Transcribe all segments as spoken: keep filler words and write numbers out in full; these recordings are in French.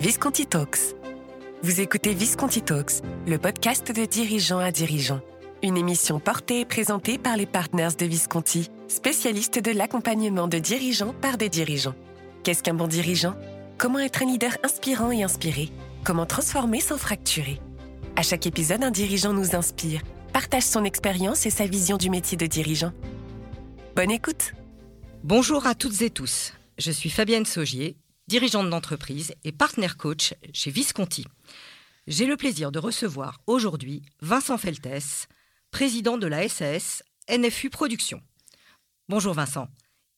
Visconti Talks. Vous écoutez Visconti Talks, le podcast de dirigeants à dirigeants. Une émission portée et présentée par les Partners de Visconti, spécialistes de l'accompagnement de dirigeants par des dirigeants. Qu'est-ce qu'un bon dirigeant ? Comment être un leader inspirant et inspiré ? Comment transformer sans fracturer ? À chaque épisode, un dirigeant nous inspire, partage son expérience et sa vision du métier de dirigeant. Bonne écoute ! Bonjour à toutes et tous, je suis Fabienne Saugier, dirigeante d'entreprise et partner coach chez Visconti. J'ai le plaisir de recevoir aujourd'hui Vincent Feltesse, président de la S A S N F U Production. Bonjour Vincent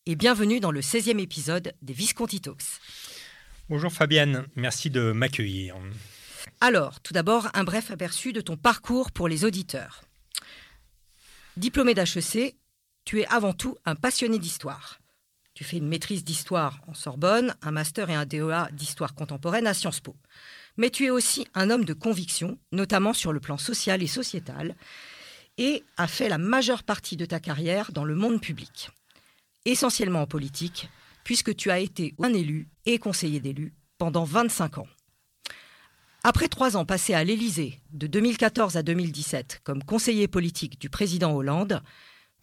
et bienvenue dans le seizième épisode des Visconti Talks. Bonjour Fabienne, merci de m'accueillir. Alors, tout d'abord, un bref aperçu de ton parcours pour les auditeurs. Diplômé d'H E C, tu es avant tout un passionné d'histoire. Tu fais une maîtrise d'histoire en Sorbonne, un master et un D E A d'histoire contemporaine à Sciences Po. Mais tu es aussi un homme de conviction, notamment sur le plan social et sociétal, et a fait la majeure partie de ta carrière dans le monde public, essentiellement en politique, puisque tu as été un élu et conseiller d'élu pendant vingt-cinq ans. Après trois ans passés à l'Élysée, de deux mille quatorze à deux mille dix-sept, comme conseiller politique du président Hollande,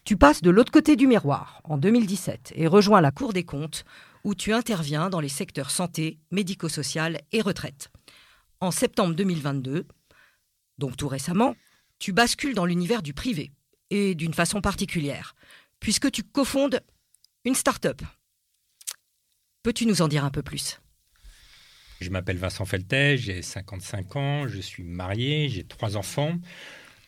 tu passes de l'autre côté du miroir, en deux mille dix-sept, et rejoins la Cour des comptes, où tu interviens dans les secteurs santé, médico-social et retraite. En septembre deux mille vingt-deux, donc tout récemment, tu bascules dans l'univers du privé, et d'une façon particulière, puisque tu cofondes une start-up. Peux-tu nous en dire un peu plus ? Je m'appelle Vincent Feltesse, j'ai cinquante-cinq ans, je suis marié, j'ai trois enfants.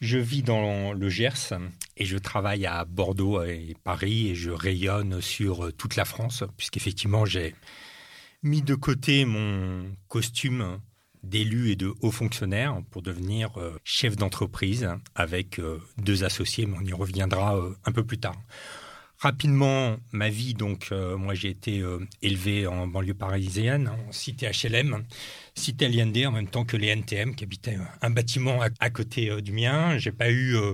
Je vis dans le Gers et je travaille à Bordeaux et Paris et je rayonne sur toute la France puisqu'effectivement j'ai mis de côté mon costume d'élu et de haut fonctionnaire pour devenir chef d'entreprise avec deux associés, mais on y reviendra un peu plus tard. Rapidement, ma vie, donc euh, moi j'ai été euh, élevé en banlieue parisienne, en cité H L M, cité L I N D en même temps que les N T M qui habitaient un bâtiment à, à côté euh, du mien. J'ai pas eu euh,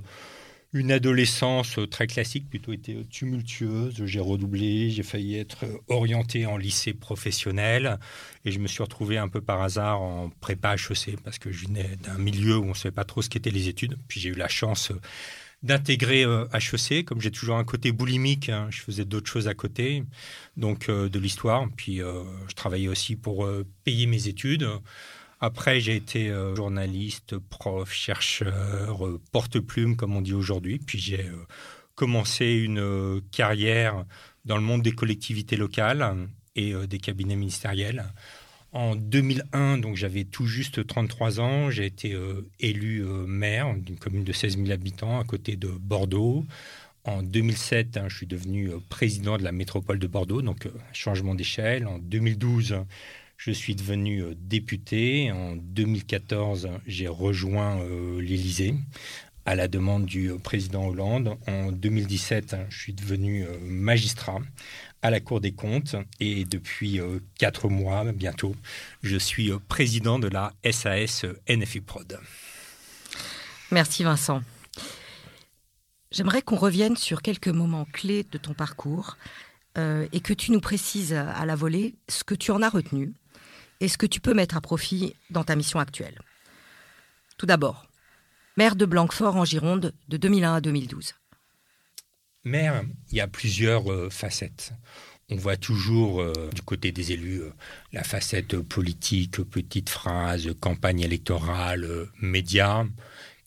une adolescence euh, très classique, plutôt été euh, tumultueuse. J'ai redoublé, j'ai failli être orienté en lycée professionnel et je me suis retrouvé un peu par hasard en prépa H E C parce que je venais d'un milieu où on savait pas trop ce qu'étaient les études. Puis j'ai eu la chance euh, d'intégrer H E C, comme j'ai toujours un côté boulimique, hein, je faisais d'autres choses à côté, donc euh, de l'histoire, puis euh, je travaillais aussi pour euh, payer mes études. Après, j'ai été euh, journaliste, prof, chercheur, euh, porte-plume, comme on dit aujourd'hui, puis j'ai euh, commencé une euh, carrière dans le monde des collectivités locales et euh, des cabinets ministériels. En deux mille un, donc j'avais tout juste trente-trois ans, j'ai été euh, élu euh, maire d'une commune de seize mille habitants à côté de Bordeaux. En deux mille sept, hein, je suis devenu euh, président de la métropole de Bordeaux, donc euh, changement d'échelle. En deux mille douze, je suis devenu euh, député. En deux mille quatorze, j'ai rejoint euh, l'Élysée à la demande du euh, président Hollande. En deux mille dix-sept, je suis devenu euh, magistrat à la Cour des comptes et depuis euh, quatre mois bientôt, je suis euh, président de la S A S N F U Prod. Merci Vincent. J'aimerais qu'on revienne sur quelques moments clés de ton parcours euh, et que tu nous précises à la volée ce que tu en as retenu et ce que tu peux mettre à profit dans ta mission actuelle. Tout d'abord, maire de Blanquefort en Gironde de deux mille un à deux mille douze. Maire, il y a plusieurs euh, facettes. On voit toujours euh, du côté des élus euh, la facette politique, petite phrase, campagne électorale, euh, médias,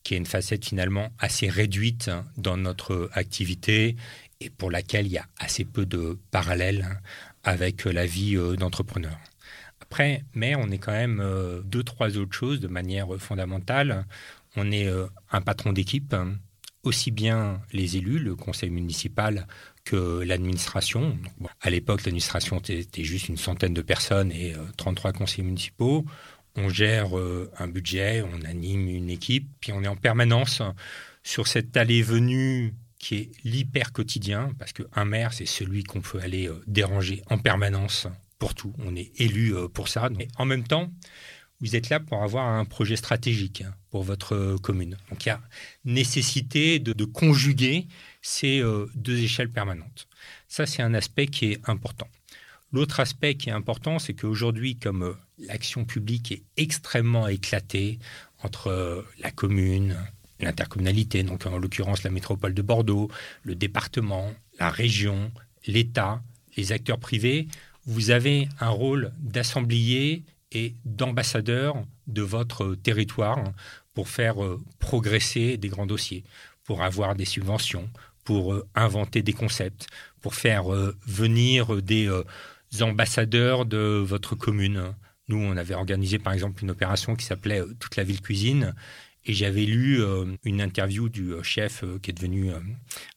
qui est une facette finalement assez réduite hein, dans notre euh, activité et pour laquelle il y a assez peu de parallèles hein, avec euh, la vie euh, d'entrepreneur. Après, maire, on est quand même euh, deux, trois autres choses de manière euh, fondamentale. On est euh, un patron d'équipe, hein, aussi bien les élus, le conseil municipal que l'administration. Donc, bon, à l'époque, l'administration était juste une centaine de personnes et euh, trente-trois conseillers municipaux. On gère euh, un budget, on anime une équipe, puis on est en permanence sur cette allée-venue qui est l'hyper quotidien, parce qu'un maire, c'est celui qu'on peut aller euh, déranger en permanence pour tout. On est élu euh, pour ça. Mais en même temps, vous êtes là pour avoir un projet stratégique pour votre commune. Donc, il y a nécessité de, de conjuguer ces euh, deux échelles permanentes. Ça, c'est un aspect qui est important. L'autre aspect qui est important, c'est qu'aujourd'hui, comme l'action publique est extrêmement éclatée entre la commune, l'intercommunalité, donc en l'occurrence la métropole de Bordeaux, le département, la région, l'État, les acteurs privés, vous avez un rôle d'assemblier et d'ambassadeur de votre territoire pour faire progresser des grands dossiers, pour avoir des subventions, pour inventer des concepts, pour faire venir des ambassadeurs de votre commune. Nous, on avait organisé par exemple une opération qui s'appelait « Toute la ville cuisine ». Et j'avais lu euh, une interview du euh, chef euh, qui est devenu euh,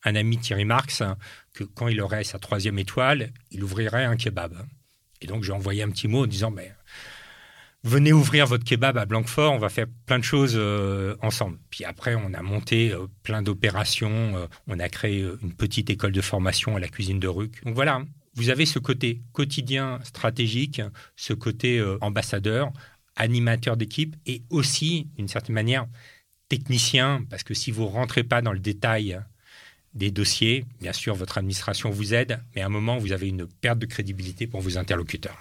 un ami Thierry Marx, hein, que quand il aurait sa troisième étoile, il ouvrirait un kebab. Et donc, j'ai envoyé un petit mot en disant bah, « Venez ouvrir votre kebab à Blanquefort, on va faire plein de choses euh, ensemble. » Puis après, on a monté euh, plein d'opérations. Euh, on a créé une petite école de formation à la cuisine de Ruc. Donc voilà, vous avez ce côté quotidien stratégique, ce côté euh, ambassadeur, animateur d'équipe et aussi, d'une certaine manière, technicien, parce que si vous ne rentrez pas dans le détail des dossiers, bien sûr, votre administration vous aide, mais à un moment, vous avez une perte de crédibilité pour vos interlocuteurs.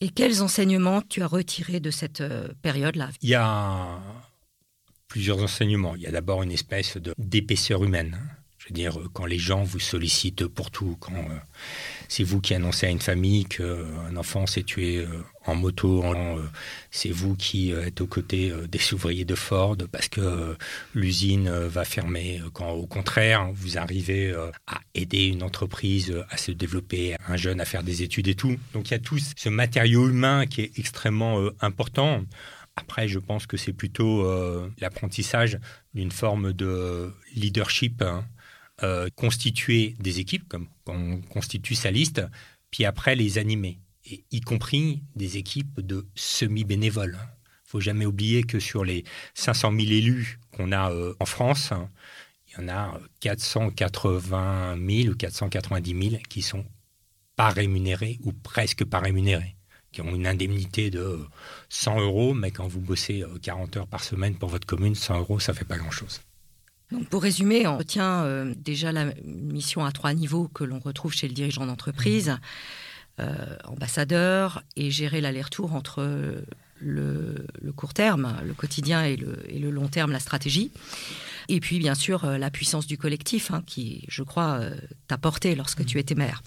Et quels enseignements tu as retirés de cette période-là ? Il y a plusieurs enseignements. Il y a d'abord une espèce de, d'épaisseur humaine. Je veux dire, quand les gens vous sollicitent pour tout, quand euh, c'est vous qui annoncez à une famille qu'un enfant s'est tué euh, en moto, en, euh, c'est vous qui euh, êtes aux côtés euh, des ouvriers de Ford parce que euh, l'usine euh, va fermer, quand au contraire, vous arrivez euh, à aider une entreprise euh, à se développer, un jeune à faire des études et tout. Donc il y a tout ce matériau humain qui est extrêmement euh, important. Après, je pense que c'est plutôt euh, l'apprentissage d'une forme de leadership, hein. Euh, constituer des équipes, comme on constitue sa liste, puis après les animer, et y compris des équipes de semi-bénévoles. Il ne faut jamais oublier que sur les cinq cent mille élus qu'on a euh, en France, hein, il y en a quatre cent quatre-vingt mille ou quatre cent quatre-vingt-dix mille qui ne sont pas rémunérés ou presque pas rémunérés, qui ont une indemnité de cent euros, mais quand vous bossez quarante heures par semaine pour votre commune, cent euros, ça ne fait pas grand-chose. Donc pour résumer, on retient euh, déjà la mission à trois niveaux que l'on retrouve chez le dirigeant d'entreprise, euh, ambassadeur et gérer l'aller-retour entre le, le court terme, le quotidien et le, et le long terme, la stratégie. Et puis bien sûr, euh, la puissance du collectif hein, qui, je crois, euh, t'a porté lorsque mmh. tu étais maire.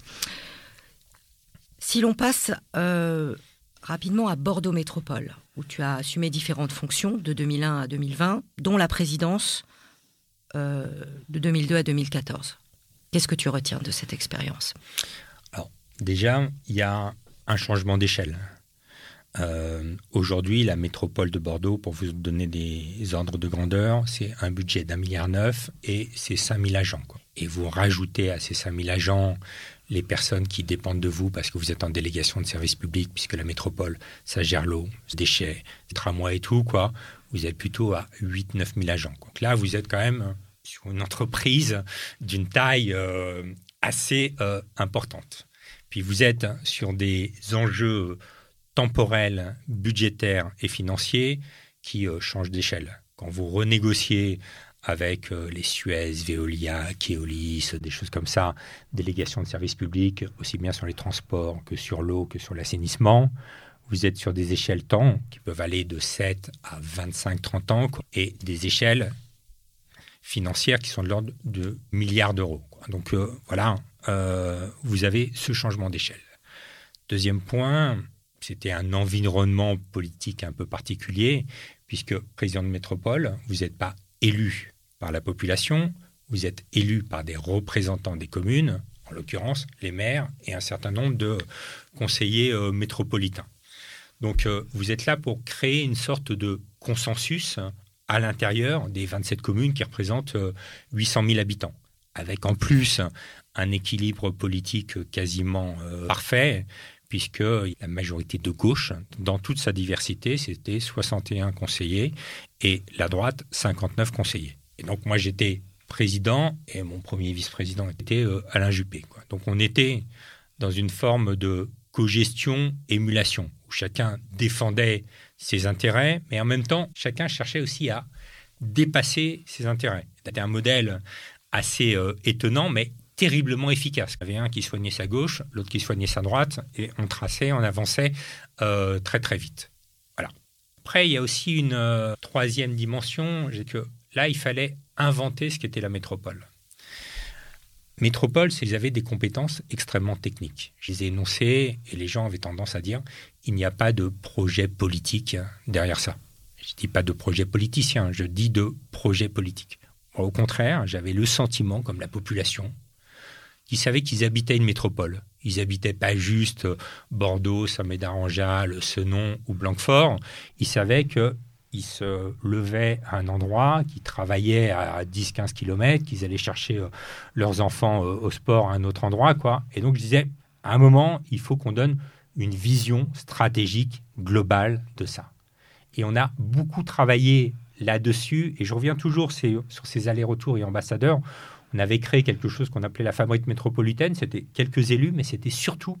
Si l'on passe euh, rapidement à Bordeaux-Métropole, où tu as assumé différentes fonctions de deux mille un à deux mille vingt, dont la présidence... Euh, de deux mille deux à deux mille quatorze. Qu'est-ce que tu retiens de cette expérience ? Alors, déjà, il y a un changement d'échelle. Euh, aujourd'hui, la métropole de Bordeaux, pour vous donner des ordres de grandeur, c'est un budget d'un milliard neuf et c'est cinq mille agents. Quoi. Et vous rajoutez à ces cinq mille agents les personnes qui dépendent de vous parce que vous êtes en délégation de service public, puisque la métropole, ça gère l'eau, les déchets, les tramways et tout, quoi. Vous êtes plutôt à huit à neuf mille agents. Donc là, vous êtes quand même sur une entreprise d'une taille euh, assez euh, importante. Puis vous êtes sur des enjeux temporels, budgétaires et financiers qui euh, changent d'échelle. Quand vous renégociez avec euh, les Suez, Veolia, Keolis, des choses comme ça, délégation de services publics, aussi bien sur les transports que sur l'eau, que sur l'assainissement, vous êtes sur des échelles temps qui peuvent aller de sept à vingt-cinq à trente ans quoi, et des échelles financières qui sont de l'ordre de milliards d'euros. Quoi. Donc euh, voilà, euh, vous avez ce changement d'échelle. Deuxième point, c'était un environnement politique un peu particulier puisque président de métropole, vous n'êtes pas élu par la population, vous êtes élu par des représentants des communes, en l'occurrence les maires et un certain nombre de conseillers euh, métropolitains. Donc, euh, vous êtes là pour créer une sorte de consensus à l'intérieur des vingt-sept communes qui représentent euh, huit cent mille habitants, avec en plus un équilibre politique quasiment euh, parfait, puisque la majorité de gauche, dans toute sa diversité, c'était soixante et un conseillers et la droite, cinquante-neuf conseillers. Et donc, moi, j'étais président et mon premier vice-président était euh, Alain Juppé. Quoi. Donc, on était dans une forme de cogestion, émulation. Chacun défendait ses intérêts, mais en même temps, chacun cherchait aussi à dépasser ses intérêts. C'était un modèle assez euh, étonnant, mais terriblement efficaces. Il y avait un qui soignait sa gauche, l'autre qui soignait sa droite, et on traçait, on avançait euh, très très vite. Voilà. Après, il y a aussi une euh, troisième dimension, c'est que là, il fallait inventer ce qu'était la métropole. Métropole, c'est qu'ils avaient des compétences extrêmement techniques. Je les ai énoncées et les gens avaient tendance à dire « il n'y a pas de projet politique derrière ça ». Je ne dis pas de projet politicien, je dis de projet politique. Moi, au contraire, j'avais le sentiment, comme la population, qu'ils savaient qu'ils habitaient une métropole. Ils n'habitaient pas juste Bordeaux, Saint-Médard-en-Jalles, Senon ou Blanquefort. Ils savaient que ils se levaient à un endroit, qui travaillaient à dix à quinze kilomètres, qu'ils allaient chercher euh, leurs enfants euh, au sport à un autre endroit, quoi. Et donc, je disais, à un moment, il faut qu'on donne une vision stratégique globale de ça. Et on a beaucoup travaillé là-dessus. Et je reviens toujours ces, sur ces allers-retours et ambassadeurs. On avait créé quelque chose qu'on appelait la fabrique métropolitaine. C'était quelques élus, mais c'était surtout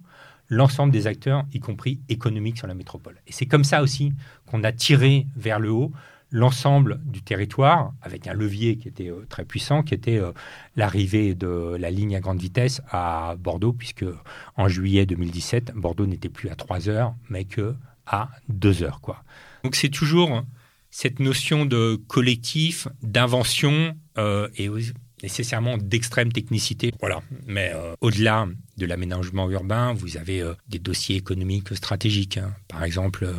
l'ensemble des acteurs, y compris économiques sur la métropole. Et c'est comme ça aussi qu'on a tiré vers le haut l'ensemble du territoire, avec un levier qui était euh, très puissant, qui était euh, l'arrivée de la ligne à grande vitesse à Bordeaux, puisque en juillet deux mille dix-sept, Bordeaux n'était plus à trois heures, mais que à deux heures, quoi. Donc c'est toujours cette notion de collectif, d'invention euh, et aussi nécessairement d'extrême technicité. Voilà. Mais euh, au-delà de l'aménagement urbain, vous avez euh, des dossiers économiques stratégiques. Hein. Par exemple, euh,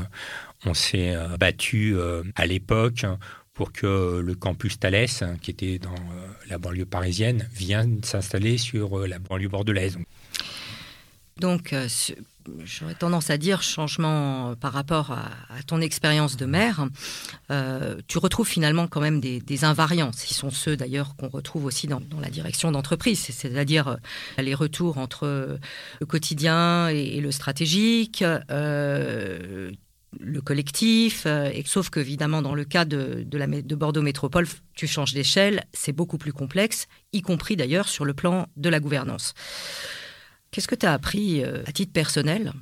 on s'est euh, battu euh, à l'époque pour que euh, le campus Thalès, hein, qui était dans euh, la banlieue parisienne, vienne s'installer sur euh, la banlieue bordelaise. Donc, euh, ce... j'aurais tendance à dire changement par rapport à, à ton expérience de maire. Euh, tu retrouves finalement quand même des, des invariants, qui sont ceux d'ailleurs qu'on retrouve aussi dans, dans la direction d'entreprise, c'est-à-dire les retours entre le quotidien et, et le stratégique, euh, le collectif, et sauf qu'évidemment dans le cas de, de, la, de Bordeaux Métropole, tu changes d'échelle, c'est beaucoup plus complexe, y compris d'ailleurs sur le plan de la gouvernance. Qu'est-ce que tu as appris euh, à titre personnel,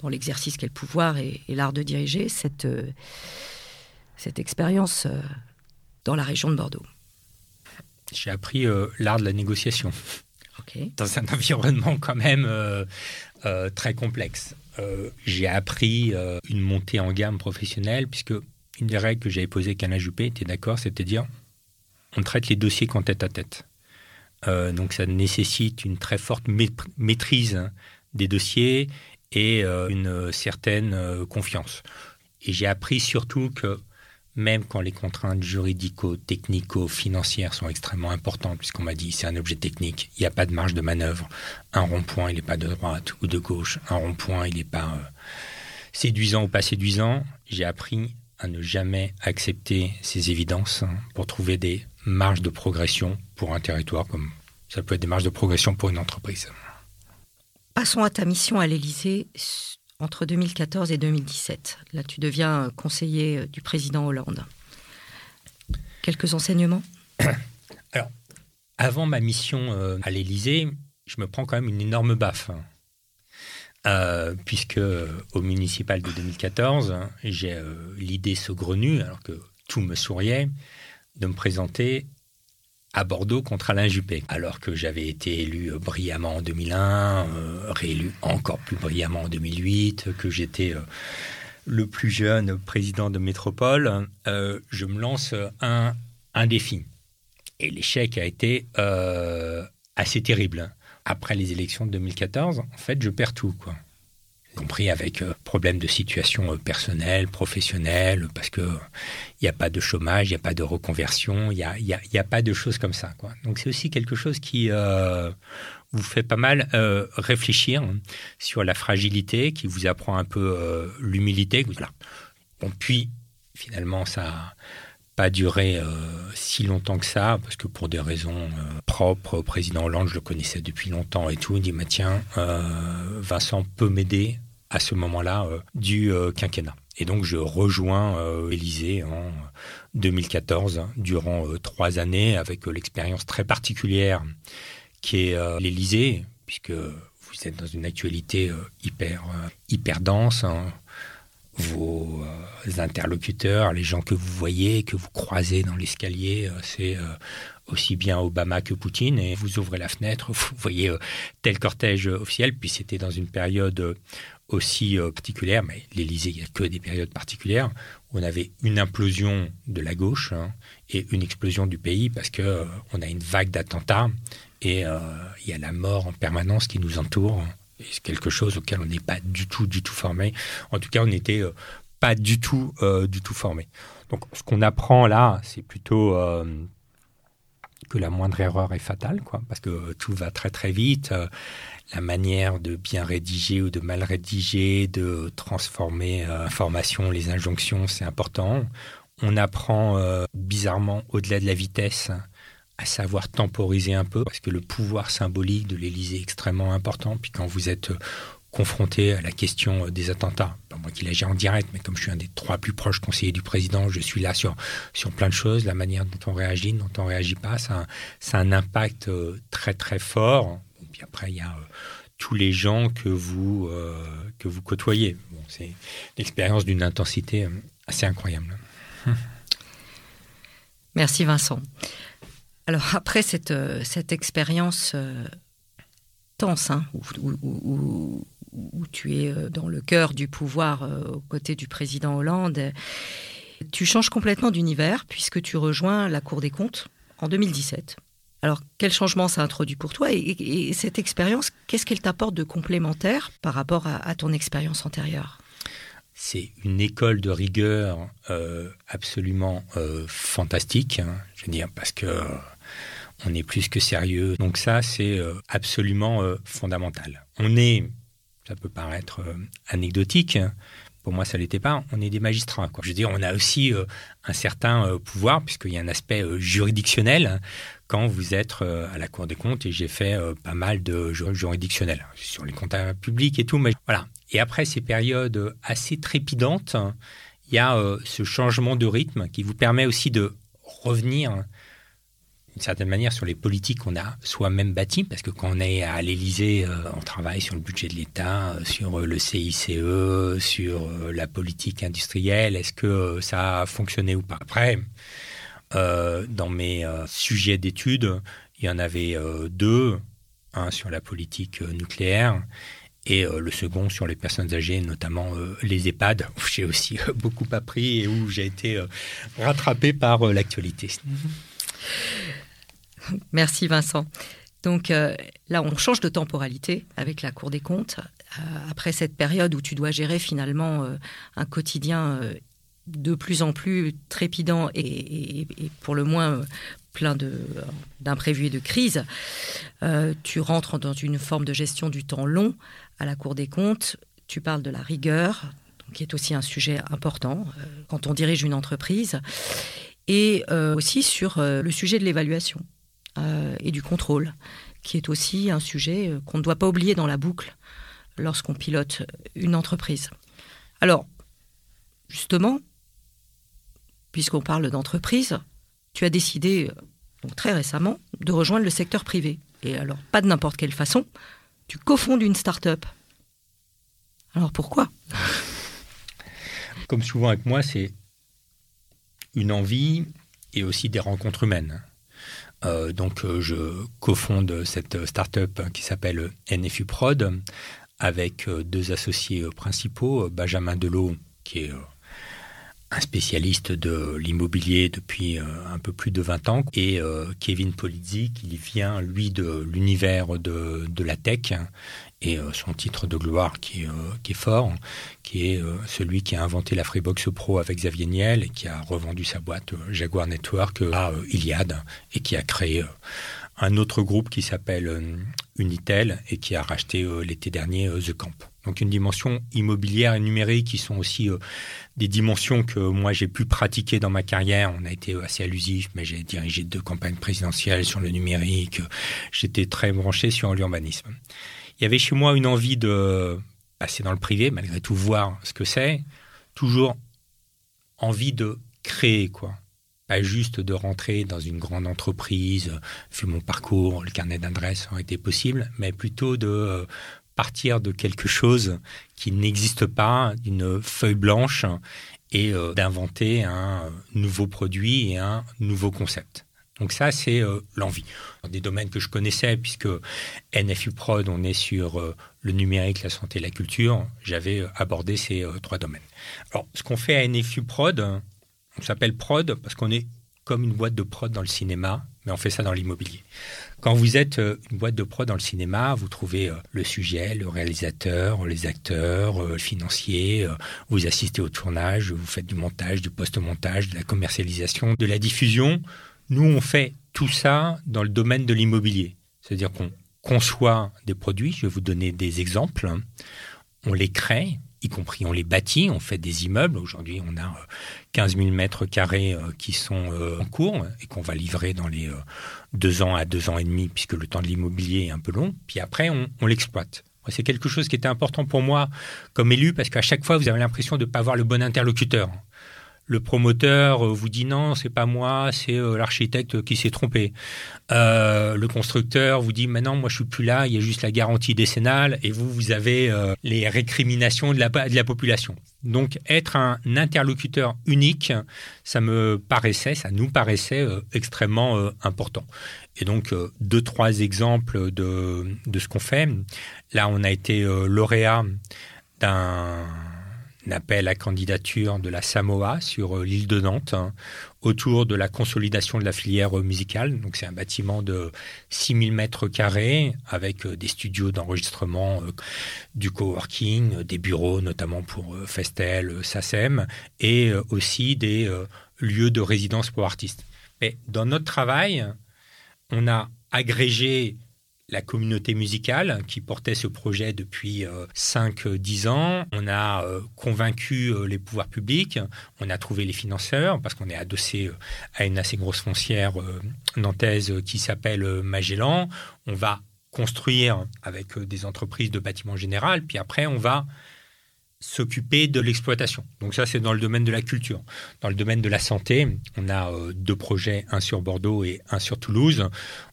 dans l'exercice qu'est le pouvoir et, et l'art de diriger, cette, euh, cette expérience euh, dans la région de Bordeaux ? J'ai appris euh, l'art de la négociation, okay. Dans un environnement quand même euh, euh, très complexe. Euh, j'ai appris euh, une montée en gamme professionnelle, puisque une des règles que j'avais posées avec Alain Juppé était d'accord, c'était de dire on traite les dossiers qu'en tête à tête. Euh, donc, ça nécessite une très forte maîtrise des dossiers et euh, une certaine euh, confiance. Et j'ai appris surtout que même quand les contraintes juridico-technico-financières sont extrêmement importantes, puisqu'on m'a dit c'est un objet technique, il n'y a pas de marge de manœuvre, un rond-point il n'est pas de droite ou de gauche, un rond-point il n'est pas euh, séduisant ou pas séduisant, j'ai appris à ne jamais accepter ces évidences hein, pour trouver des marges de progression pour un territoire, comme ça peut être des marges de progression pour une entreprise. Passons à ta mission à l'Élysée entre deux mille quatorze et deux mille dix-sept. Là, tu deviens conseiller du président Hollande. Quelques enseignements ? Alors, avant ma mission à l'Élysée, je me prends quand même une énorme baffe. Euh, puisque au municipal de deux mille quatorze, j'ai euh, l'idée saugrenue, alors que tout me souriait, de me présenter à Bordeaux contre Alain Juppé. Alors que j'avais été élu brillamment en deux mille un, euh, réélu encore plus brillamment en deux mille huit, que j'étais euh, le plus jeune président de métropole, euh, je me lance un, un défi. Et l'échec a été euh, assez terrible. Après les élections de deux mille quatorze, en fait, je perds tout, quoi. Y compris avec euh, problème de situation euh, personnelle, professionnelle, parce qu'il n'y euh, a pas de chômage, il n'y a pas de reconversion, il n'y a, y a, y a pas de choses comme ça, quoi. Donc, c'est aussi quelque chose qui euh, vous fait pas mal euh, réfléchir hein, sur la fragilité, qui vous apprend un peu euh, l'humilité. Voilà. Bon, puis, finalement, ça n'a pas duré euh, si longtemps que ça, parce que pour des raisons euh, propres, au président Hollande, je le connaissais depuis longtemps et tout, il dit, mais tiens, euh, Vincent peut m'aider à ce moment-là euh, du euh, quinquennat. Et donc, je rejoins euh, Élysée en deux mille quatorze, hein, durant euh, trois années, avec euh, l'expérience très particulière qui est euh, l'Élysée, puisque vous êtes dans une actualité euh, hyper, euh, hyper dense, hein. vos interlocuteurs, les gens que vous voyez, que vous croisez dans l'escalier, c'est aussi bien Obama que Poutine, et vous ouvrez la fenêtre, vous voyez tel cortège officiel, puis c'était dans une période aussi particulière, mais l'Élysée, il n'y a que des périodes particulières, où on avait une implosion de la gauche hein, et une explosion du pays, parce qu'on euh, a une vague d'attentats, et euh, il y a la mort en permanence qui nous entoure, et c'est quelque chose auquel on n'est pas du tout, du tout formé. En tout cas, on n'était euh, pas du tout, euh, du tout formé. Donc, ce qu'on apprend là, c'est plutôt... Euh, que la moindre erreur est fatale, quoi, parce que tout va très très vite. Euh, la manière de bien rédiger ou de mal rédiger, de transformer euh, l'information, les injonctions, c'est important. On apprend euh, bizarrement, au-delà de la vitesse, à savoir temporiser un peu, parce que le pouvoir symbolique de l'Élysée est extrêmement important. Puis quand vous êtes confronté à la question des attentats, pas moi qui la gère en direct, mais comme je suis un des trois plus proches conseillers du président, je suis là sur, sur plein de choses, la manière dont on réagit, dont on ne réagit pas, ça a, ça a un impact euh, très très fort. Et puis après, il y a euh, tous les gens que vous, euh, que vous côtoyez. Bon, c'est l'expérience d'une intensité euh, assez incroyable. Merci Vincent. Alors après cette, cette expérience euh, tense, hein, où, où, où, où tu es dans le cœur du pouvoir euh, aux côtés du président Hollande, tu changes complètement d'univers puisque tu rejoins la Cour des comptes en deux mille dix-sept. Alors, quel changement ça introduit pour toi et, et, et cette expérience, qu'est-ce qu'elle t'apporte de complémentaire par rapport à, à ton expérience antérieure ? C'est une école de rigueur euh, absolument euh, fantastique, hein, je veux dire, parce que... on est plus que sérieux. Donc ça, c'est absolument fondamental. On est, ça peut paraître anecdotique, pour moi ça ne l'était pas, on est des magistrats, quoi. Je veux dire, on a aussi un certain pouvoir, puisqu'il y a un aspect juridictionnel quand vous êtes à la Cour des comptes, et j'ai fait pas mal de juridictionnels sur les comptes publics et tout, mais voilà. Et après ces périodes assez trépidantes, il y a ce changement de rythme qui vous permet aussi de revenir... d'une certaine manière, sur les politiques qu'on a soi-même bâties, parce que quand on est à l'Élysée, euh, on travaille sur le budget de l'État, sur euh, le C I C E, sur euh, la politique industrielle, est-ce que euh, ça a fonctionné ou pas ? Après, euh, dans mes euh, sujets d'études, il y en avait euh, deux, un sur la politique euh, nucléaire, et euh, le second sur les personnes âgées, notamment euh, les EHPAD, où j'ai aussi euh, beaucoup appris et où j'ai été euh, rattrapé par euh, l'actualité. Merci Vincent. Donc euh, là, on change de temporalité avec la Cour des comptes. Euh, après cette période où tu dois gérer finalement euh, un quotidien euh, de plus en plus trépidant et, et, et pour le moins euh, plein de, euh, d'imprévus et de crises, euh, tu rentres dans une forme de gestion du temps long à la Cour des comptes. Tu parles de la rigueur, qui est aussi un sujet important euh, quand on dirige une entreprise. Et euh, aussi sur euh, le sujet de l'évaluation euh, et du contrôle, qui est aussi un sujet euh, qu'on ne doit pas oublier dans la boucle lorsqu'on pilote une entreprise. Alors, justement, puisqu'on parle d'entreprise, tu as décidé, donc très récemment, de rejoindre le secteur privé. Et alors, pas de n'importe quelle façon, tu cofondes une start-up. Alors, pourquoi ? Comme souvent avec moi, c'est... une envie et aussi des rencontres humaines. Euh, donc, euh, je cofonde cette start-up qui s'appelle N F U Prod avec euh, deux associés euh, principaux, euh, Benjamin Delot, qui est euh, un spécialiste de l'immobilier depuis euh, un peu plus de vingt ans, et euh, Kevin Polizzi, qui vient, lui, de l'univers de, de la tech, et euh, son titre de gloire qui, euh, qui est fort, qui est euh, celui qui a inventé la Freebox Pro avec Xavier Niel, et qui a revendu sa boîte euh, Jaguar Network à euh, Iliade, et qui a créé euh, un autre groupe qui s'appelle euh, Unitel, et qui a racheté euh, l'été dernier euh, The Camp. Donc une dimension immobilière et numérique qui sont aussi euh, des dimensions que moi j'ai pu pratiquer dans ma carrière. On a été assez allusif, mais j'ai dirigé deux campagnes présidentielles sur le numérique. J'étais très branché sur l'urbanisme. Il y avait chez moi une envie de passer dans le privé, malgré tout voir ce que c'est. Toujours envie de créer, quoi. Pas juste de rentrer dans une grande entreprise. Vu mon parcours, le carnet d'adresses aurait été possible, mais plutôt de... partir de quelque chose qui n'existe pas, d'une feuille blanche, et euh, d'inventer un nouveau produit et un nouveau concept. Donc ça, c'est euh, l'envie. Des domaines que je connaissais, puisque N F U Prod, on est sur euh, le numérique, la santé, la culture. J'avais euh, abordé ces euh, trois domaines. Alors, ce qu'on fait à N F U Prod, on s'appelle Prod parce qu'on est comme une boîte de prod dans le cinéma, mais on fait ça dans l'immobilier. Quand vous êtes euh, une boîte de prod dans le cinéma, vous trouvez euh, le sujet, le réalisateur, les acteurs, euh, le financier, euh, vous assistez au tournage, vous faites du montage, du post-montage, de la commercialisation, de la diffusion. Nous, on fait tout ça dans le domaine de l'immobilier. C'est-à-dire qu'on conçoit des produits, je vais vous donner des exemples, on les crée, y compris on les bâtit, on fait des immeubles. Aujourd'hui, on a quinze mille mètres carrés qui sont en cours et qu'on va livrer dans les deux ans à deux ans et demi, puisque le temps de l'immobilier est un peu long. Puis après, on, on l'exploite. C'est quelque chose qui était important pour moi comme élu, parce qu'à chaque fois, vous avez l'impression de ne pas voir le bon interlocuteur. Le promoteur vous dit non, c'est pas moi, c'est l'architecte qui s'est trompé. Euh, le constructeur vous dit maintenant, moi je suis plus là, il y a juste la garantie décennale, et vous, vous avez euh, les récriminations de la, de la population. Donc être un interlocuteur unique, ça me paraissait, ça nous paraissait euh, extrêmement euh, important. Et donc euh, deux, trois exemples de, de ce qu'on fait. Là, on a été euh, lauréat d'un. Un appel à candidature de la Samoa sur euh, l'île de Nantes, hein, autour de la consolidation de la filière euh, musicale. Donc, c'est un bâtiment de six mille mètres carrés avec euh, des studios d'enregistrement, euh, du coworking, euh, des bureaux, notamment pour euh, Festel, euh, SACEM, et euh, aussi des euh, lieux de résidence pour artistes. Mais dans notre travail, on a agrégé la communauté musicale qui portait ce projet depuis euh, cinq à dix ans. On a euh, convaincu euh, les pouvoirs publics, on a trouvé les financeurs, parce qu'on est adossé euh, à une assez grosse foncière euh, nantaise euh, qui s'appelle euh, Magellan. On va construire avec euh, des entreprises de bâtiment général, puis après on va s'occuper de l'exploitation. Donc ça, c'est dans le domaine de la culture. Dans le domaine de la santé, on a euh, deux projets, un sur Bordeaux et un sur Toulouse.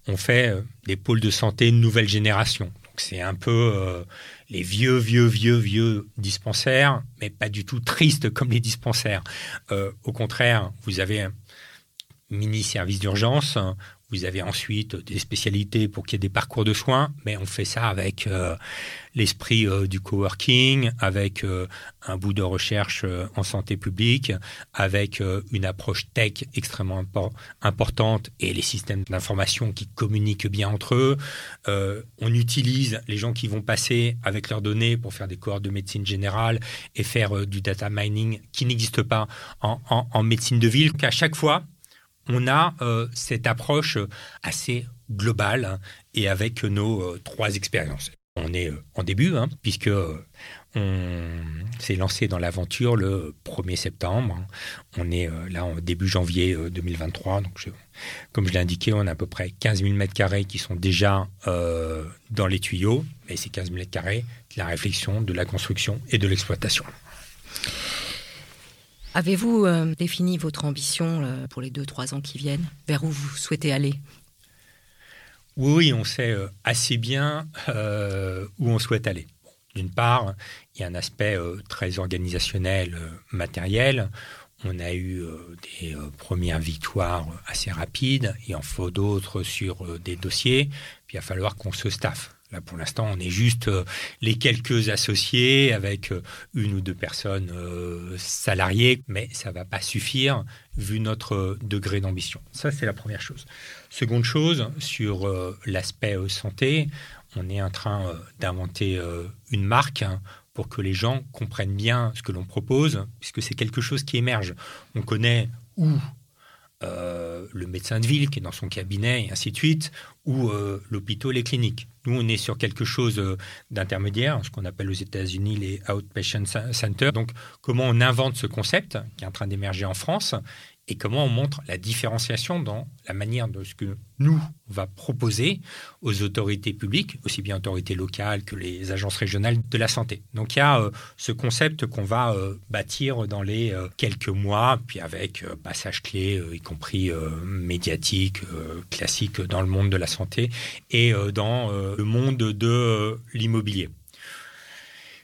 On fait euh, des pôles de santé nouvelle génération. Donc c'est un peu euh, les vieux, vieux, vieux, vieux dispensaires, mais pas du tout tristes comme les dispensaires. Euh, au contraire, vous avez un mini-service d'urgence. Vous avez ensuite des spécialités pour qu'il y ait des parcours de soins, mais on fait ça avec euh, l'esprit euh, du coworking, avec euh, un bout de recherche euh, en santé publique, avec euh, une approche tech extrêmement impor- importante et les systèmes d'information qui communiquent bien entre eux. Euh, on utilise les gens qui vont passer avec leurs données pour faire des cohortes de médecine générale et faire euh, du data mining qui n'existe pas en, en, en médecine de ville. Donc à chaque fois, on a euh, cette approche assez globale, hein, et avec nos euh, trois expériences. On est euh, en début, hein, puisque euh, on s'est lancé dans l'aventure le premier septembre. Hein. On est euh, là en début janvier euh, deux mille vingt-trois. Donc je, comme je l'ai indiqué, on a à peu près quinze mille mètres carrés qui sont déjà euh, dans les tuyaux. Et c'est quinze mille mètres carrés de la réflexion, de la construction et de l'exploitation. Avez-vous euh, défini votre ambition euh, pour les deux à trois ans qui viennent? Vers où vous souhaitez aller? Oui, on sait euh, assez bien euh, où on souhaite aller. Bon, d'une part, il y a un aspect euh, très organisationnel, euh, matériel. On a eu euh, des euh, premières victoires assez rapides. Il en faut d'autres sur euh, des dossiers. Puis il va falloir qu'on se staffe. Là, pour l'instant, on est juste euh, les quelques associés avec euh, une ou deux personnes euh, salariées, mais ça ne va pas suffire vu notre euh, degré d'ambition. Ça, c'est la première chose. Seconde chose, sur euh, l'aspect euh, santé, on est en train euh, d'inventer euh, une marque, hein, pour que les gens comprennent bien ce que l'on propose, puisque c'est quelque chose qui émerge. On connaît où Euh, le médecin de ville qui est dans son cabinet et ainsi de suite, ou euh, l'hôpital, les cliniques. Nous, on est sur quelque chose euh, d'intermédiaire, ce qu'on appelle aux États-Unis les outpatient centers. Donc, comment on invente ce concept qui est en train d'émerger en France et comment on montre la différenciation dans la manière de ce que nous, on va proposer aux autorités publiques, aussi bien autorités locales que les agences régionales de la santé. Donc, il y a euh, ce concept qu'on va euh, bâtir dans les euh, quelques mois, puis avec euh, passage clé, euh, y compris euh, médiatique, euh, classique dans le monde de la santé et euh, dans euh, le monde de euh, l'immobilier.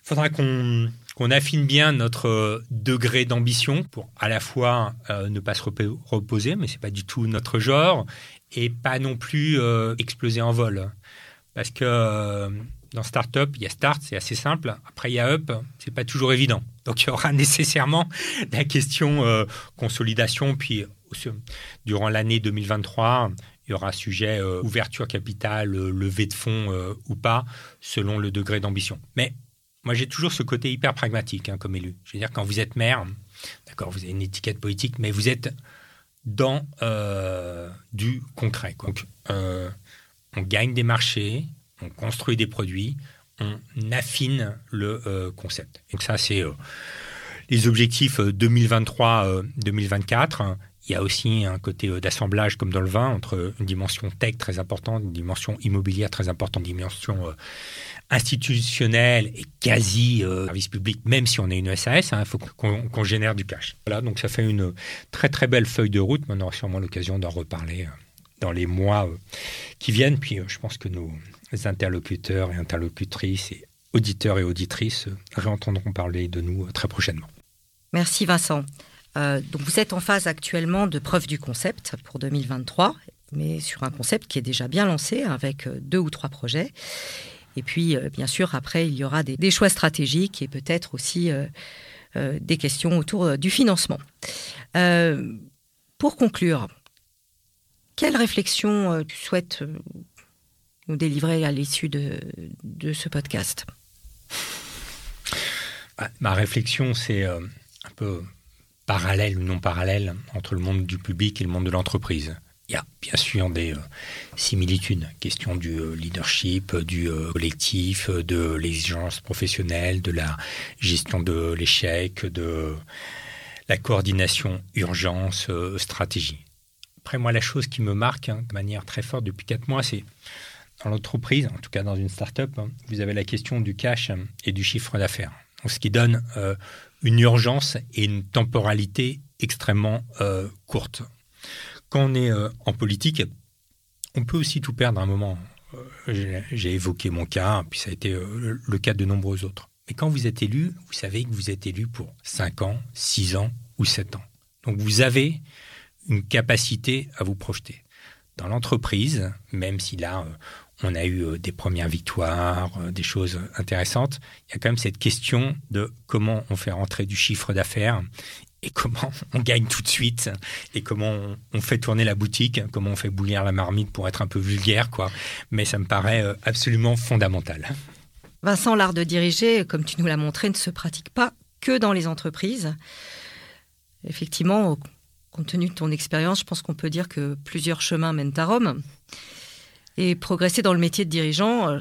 faudra qu'on qu'on affine bien notre degré d'ambition pour à la fois euh, ne pas se reposer, mais c'est pas du tout notre genre, et pas non plus euh, exploser en vol. Parce que euh, dans start-up, il y a start, c'est assez simple. Après, il y a up, c'est pas toujours évident. Donc, il y aura nécessairement la question euh, consolidation. Puis, durant l'année deux mille vingt-trois, il y aura sujet euh, ouverture capital, euh, levée de fonds euh, ou pas, selon le degré d'ambition. Mais moi, j'ai toujours ce côté hyper pragmatique hein, comme élu. Je veux dire, quand vous êtes maire, d'accord, vous avez une étiquette politique, mais vous êtes dans euh, du concret. Quoi. Donc, euh, on gagne des marchés, on construit des produits, on affine le euh, concept. Donc ça, c'est euh, les objectifs deux mille vingt-trois à deux mille vingt-quatre. Euh, Il y a aussi un côté d'assemblage, comme dans le vin, entre une dimension tech très importante, une dimension immobilière très importante, une dimension euh, institutionnelle et quasi euh, service public, même si on est une S A S, hein, faut qu'on, qu'on génère du cash. Voilà, donc ça fait une très très belle feuille de route, mais on aura sûrement l'occasion d'en reparler euh, dans les mois euh, qui viennent. Puis euh, je pense que nos interlocuteurs et interlocutrices, et auditeurs et auditrices euh, réentendront parler de nous euh, très prochainement. Merci Vincent. Euh, donc vous êtes en phase actuellement de preuve du concept pour deux mille vingt-trois, mais sur un concept qui est déjà bien lancé avec deux ou trois projets. Et puis, euh, bien sûr, après, il y aura des, des choix stratégiques et peut-être aussi euh, euh, des questions autour euh, du financement. Euh, pour conclure, quelle réflexion euh, tu souhaites euh, nous délivrer à l'issue de, de ce podcast ? Ma réflexion, c'est euh, un peu... parallèle ou non parallèle entre le monde du public et le monde de l'entreprise. Il y a bien sûr des euh, similitudes, question du euh, leadership, du euh, collectif, de l'exigence professionnelle, de la gestion de l'échec, de la coordination, urgence, euh, stratégie. Après, moi, la chose qui me marque hein, de manière très forte depuis quatre mois, c'est dans l'entreprise, en tout cas dans une start-up, hein, vous avez la question du cash hein, et du chiffre d'affaires. Donc, ce qui donne... Euh, une urgence et une temporalité extrêmement euh, courte. Quand on est euh, en politique, on peut aussi tout perdre à un moment. Euh, j'ai, j'ai évoqué mon cas, puis ça a été euh, le cas de nombreux autres. Mais quand vous êtes élu, vous savez que vous êtes élu pour cinq ans, six ans ou sept ans. Donc vous avez une capacité à vous projeter. Dans l'entreprise, même si là, euh, on a eu euh, des premières victoires, euh, des choses intéressantes, il y a quand même cette question de comment on fait rentrer du chiffre d'affaires et comment on gagne tout de suite et comment on, on fait tourner la boutique, comment on fait bouillir la marmite pour être un peu vulgaire, quoi. Mais ça me paraît euh, absolument fondamental. Vincent, l'art de diriger, comme tu nous l'as montré, ne se pratique pas que dans les entreprises. Effectivement, compte tenu de ton expérience, je pense qu'on peut dire que plusieurs chemins mènent à Rome. Et progresser dans le métier de dirigeant,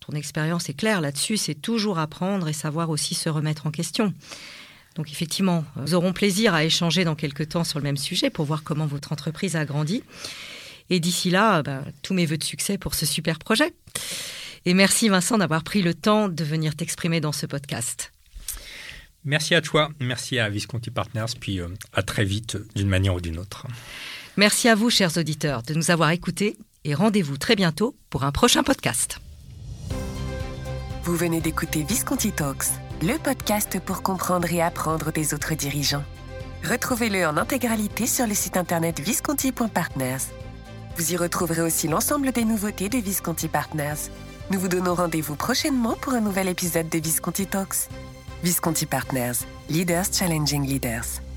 ton expérience est claire là-dessus, c'est toujours apprendre et savoir aussi se remettre en question. Donc effectivement, nous aurons plaisir à échanger dans quelques temps sur le même sujet pour voir comment votre entreprise a grandi. Et d'ici là, bah, tous mes vœux de succès pour ce super projet. Et merci Vincent d'avoir pris le temps de venir t'exprimer dans ce podcast. Merci à toi, merci à Visconti Partners, puis à très vite d'une manière ou d'une autre. Merci à vous, chers auditeurs, de nous avoir écoutés. Et rendez-vous très bientôt pour un prochain podcast. Vous venez d'écouter Visconti Talks, le podcast pour comprendre et apprendre des autres dirigeants. Retrouvez-le en intégralité sur le site internet visconti point partners. Vous y retrouverez aussi l'ensemble des nouveautés de Visconti Partners. Nous vous donnons rendez-vous prochainement pour un nouvel épisode de Visconti Talks. Visconti Partners, Leaders Challenging Leaders.